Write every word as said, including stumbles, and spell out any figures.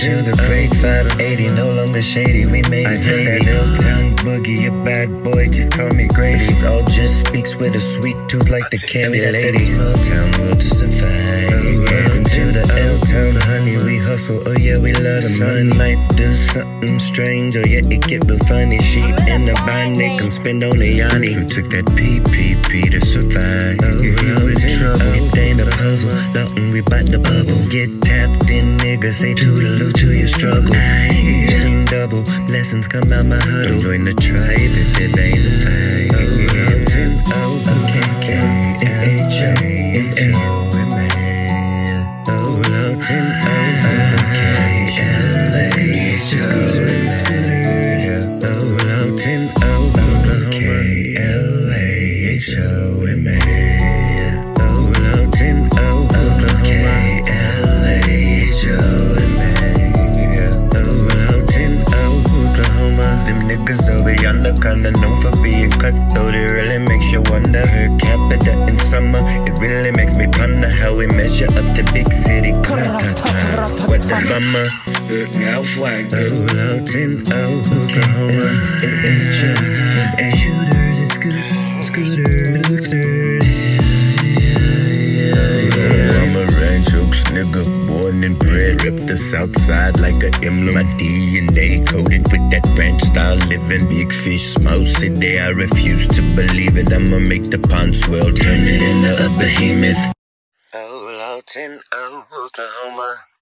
Until the great five eighty, no longer shady, we made it. I heard that little tongue boogie, a bad boy, just call me Grady. It all just speaks with a sweet tooth like the candy lady. That small town world to survive. Welcome to the L-town, honey, we hustle, oh yeah, we love the money. Might do something strange, oh yeah, it get real funny. Sheep in the bind, come spend on a yanni. Who took that P P P to survive? If you in trouble, it ain't a puzzle, nothing, we bite the bubble. Get tapped in, nigga, say toodaloo to your struggle. I seen double, blessings come out my huddle. Don't join the tribe if it ain't the fight. Kinda known for being cutthroat, it really makes you wonder. Per capita in summer, it really makes me ponder how we measure up to big city. What the bummer? Now flag. Oh, out in oh, Oklahoma. And shooters and scooters, scooters, scooters. I'm a ranch oaks nigga, born and bred. Rip the south side like a emblem. My D N A coded with that ranch style living. Big fish, small city, I refuse to believe it. I'ma make the pond swell, turn it into a behemoth. Oh, Lawton, oh, Oklahoma.